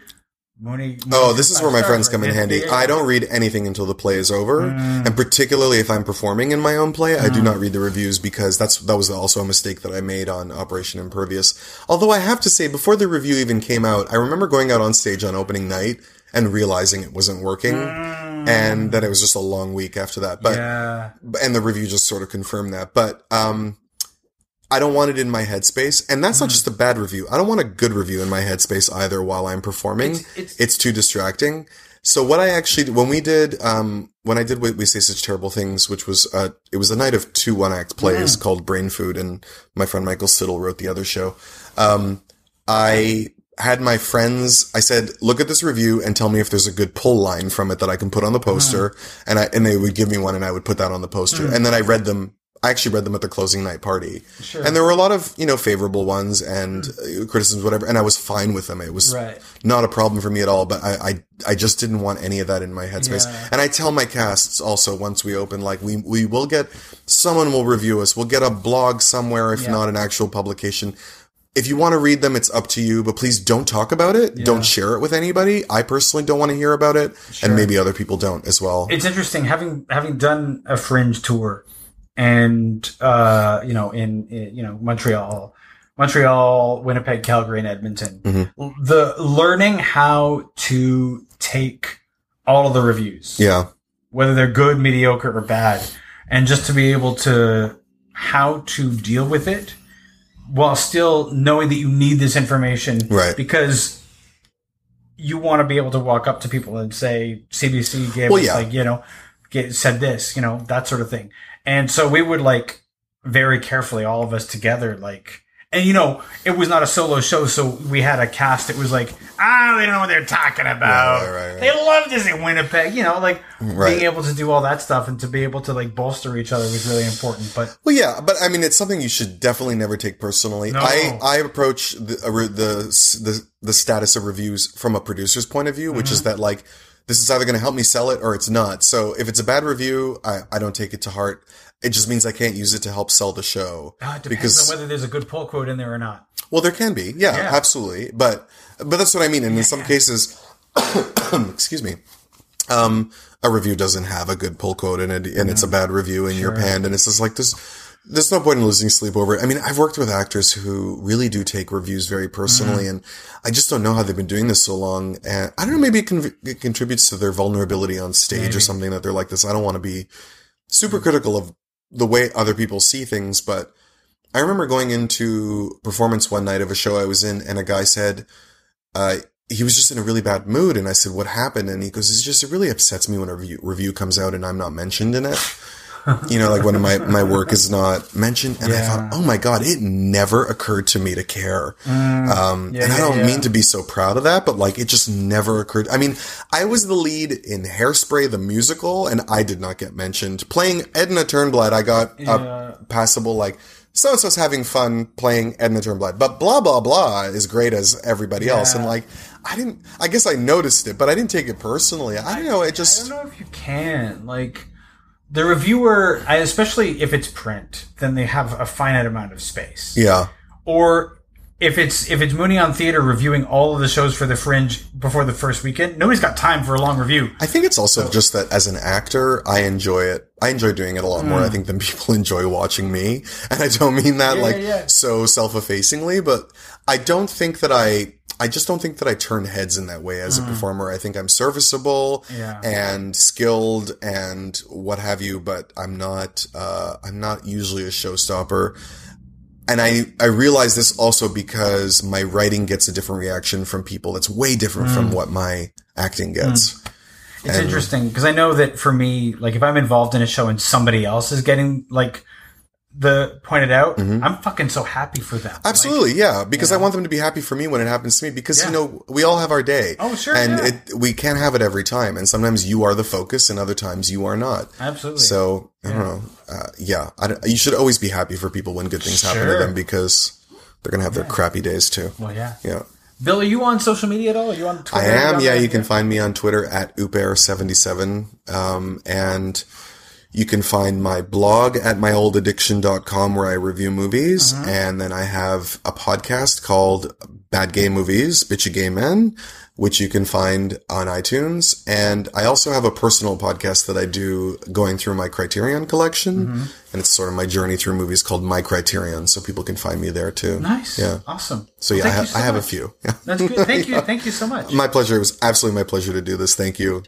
Mooney. Oh, this is where my friends come in handy. Yeah. I don't read anything until the play is over. Mm. And particularly if I'm performing in my own play, I do not read the reviews, because that was also a mistake that I made on Operation Impervious. Although I have to say, before the review even came out, I remember going out on stage on opening night and realizing it wasn't working. Mm. And that it was just a long week after that. But yeah. And the review just sort of confirmed that. But I don't want it in my headspace. And that's not just a bad review. I don't want a good review in my headspace either while I'm performing. It's too distracting. So what I actually, when I did We Say Such Terrible Things, which was, it was a night of 2 one-act plays called Brain Food, and my friend Michael Stittle wrote the other show. I had my friends, I said, look at this review and tell me if there's a good pull line from it that I can put on the poster. And they would give me one and I would put that on the poster. And then I read them. I actually read them at the closing night party. Sure. And there were a lot of, favorable ones and criticisms, whatever. And I was fine with them. It was not a problem for me at all. But I just didn't want any of that in my headspace. Yeah. And I tell my casts also, once we open, like, we will get, someone will review us. We'll get a blog somewhere, if not an actual publication. If you want to read them, it's up to you, but please don't talk about it. Yeah. Don't share it with anybody. I personally don't want to hear about it. Sure. And maybe other people don't as well. It's interesting. Having done a Fringe tour, and, in Montreal, Winnipeg, Calgary, and Edmonton, the learning how to take all of the reviews, whether they're good, mediocre, or bad, and just to be able to how to deal with it while still knowing that you need this information, because you want to be able to walk up to people and say, CBC gave us, said this, that sort of thing. And so we would, very carefully, all of us together, and, it was not a solo show, so we had a cast that was they don't know what they're talking about. Right. They love this in Winnipeg, being able to do all that stuff and to be able to, bolster each other was really important. But, I mean, it's something you should definitely never take personally. No. I approach the status of reviews from a producer's point of view, which is that, this is either going to help me sell it or it's not. So if it's a bad review, I don't take it to heart. It just means I can't use it to help sell the show. It depends on whether there's a good pull quote in there or not. Well, there can be. Yeah. Absolutely. But that's what I mean. And in some cases, excuse me, a review doesn't have a good pull quote in it, and it's a bad review in your pan. And it's just like this. There's no point in losing sleep over it. I mean, I've worked with actors who really do take reviews very personally, and I just don't know how they've been doing this so long. And I don't know, maybe it contributes to their vulnerability on stage or something, that they're like this. I don't want to be super critical of the way other people see things, but I remember going into performance one night of a show I was in, and a guy said, he was just in a really bad mood. And I said, what happened? And he goes, it really upsets me when a review comes out and I'm not mentioned in it. When my work is not mentioned. And I thought, oh my God, it never occurred to me to care. And I don't mean to be so proud of that, but it just never occurred. I mean, I was the lead in Hairspray, the musical, and I did not get mentioned. Playing Edna Turnblad, I got a passable, so-and-so's having fun playing Edna Turnblad, but blah, blah, blah is great as everybody else. And I guess I noticed it, but I didn't take it personally. I don't know. I don't know if you can, the reviewer, especially if it's print, then they have a finite amount of space. Yeah. Or if it's Mooney on Theater reviewing all of the shows for the Fringe before the first weekend, nobody's got time for a long review. I think it's also just that as an actor, I enjoy it. I enjoy doing it a lot more, I think, than people enjoy watching me. And I don't mean that so self-effacingly, but I just don't think that I turn heads in that way as a performer. I think I'm serviceable and skilled and what have you, but I'm not usually a showstopper. And I realize this also because my writing gets a different reaction from people that's way different from what my acting gets. It's interesting because I know that for me, if I'm involved in a show and somebody else is getting pointed out, I'm fucking so happy for them. Absolutely, because I want them to be happy for me when it happens to me, because we all have our day. Oh, sure. And we can't have it every time, and sometimes you are the focus and other times you are not. Absolutely. So I don't know. You should always be happy for people when good things happen to them, because they're gonna have their crappy days too. Well, yeah. Bill, are you on social media at all? Are you on Twitter? I am, yeah. You can find me on Twitter at Ooper77. And you can find my blog at MyOldAddiction.com where I review movies. Uh-huh. And then I have a podcast called Bad Gay Movies, Bitchy Gay Men, which you can find on iTunes. And I also have a personal podcast that I do going through my Criterion collection. Mm-hmm. And it's sort of my journey through movies called My Criterions. So people can find me there too. Nice. Yeah. Awesome. So yeah, I have a few. Yeah. That's good. Thank you. Thank you so much. My pleasure. It was absolutely my pleasure to do this. Thank you.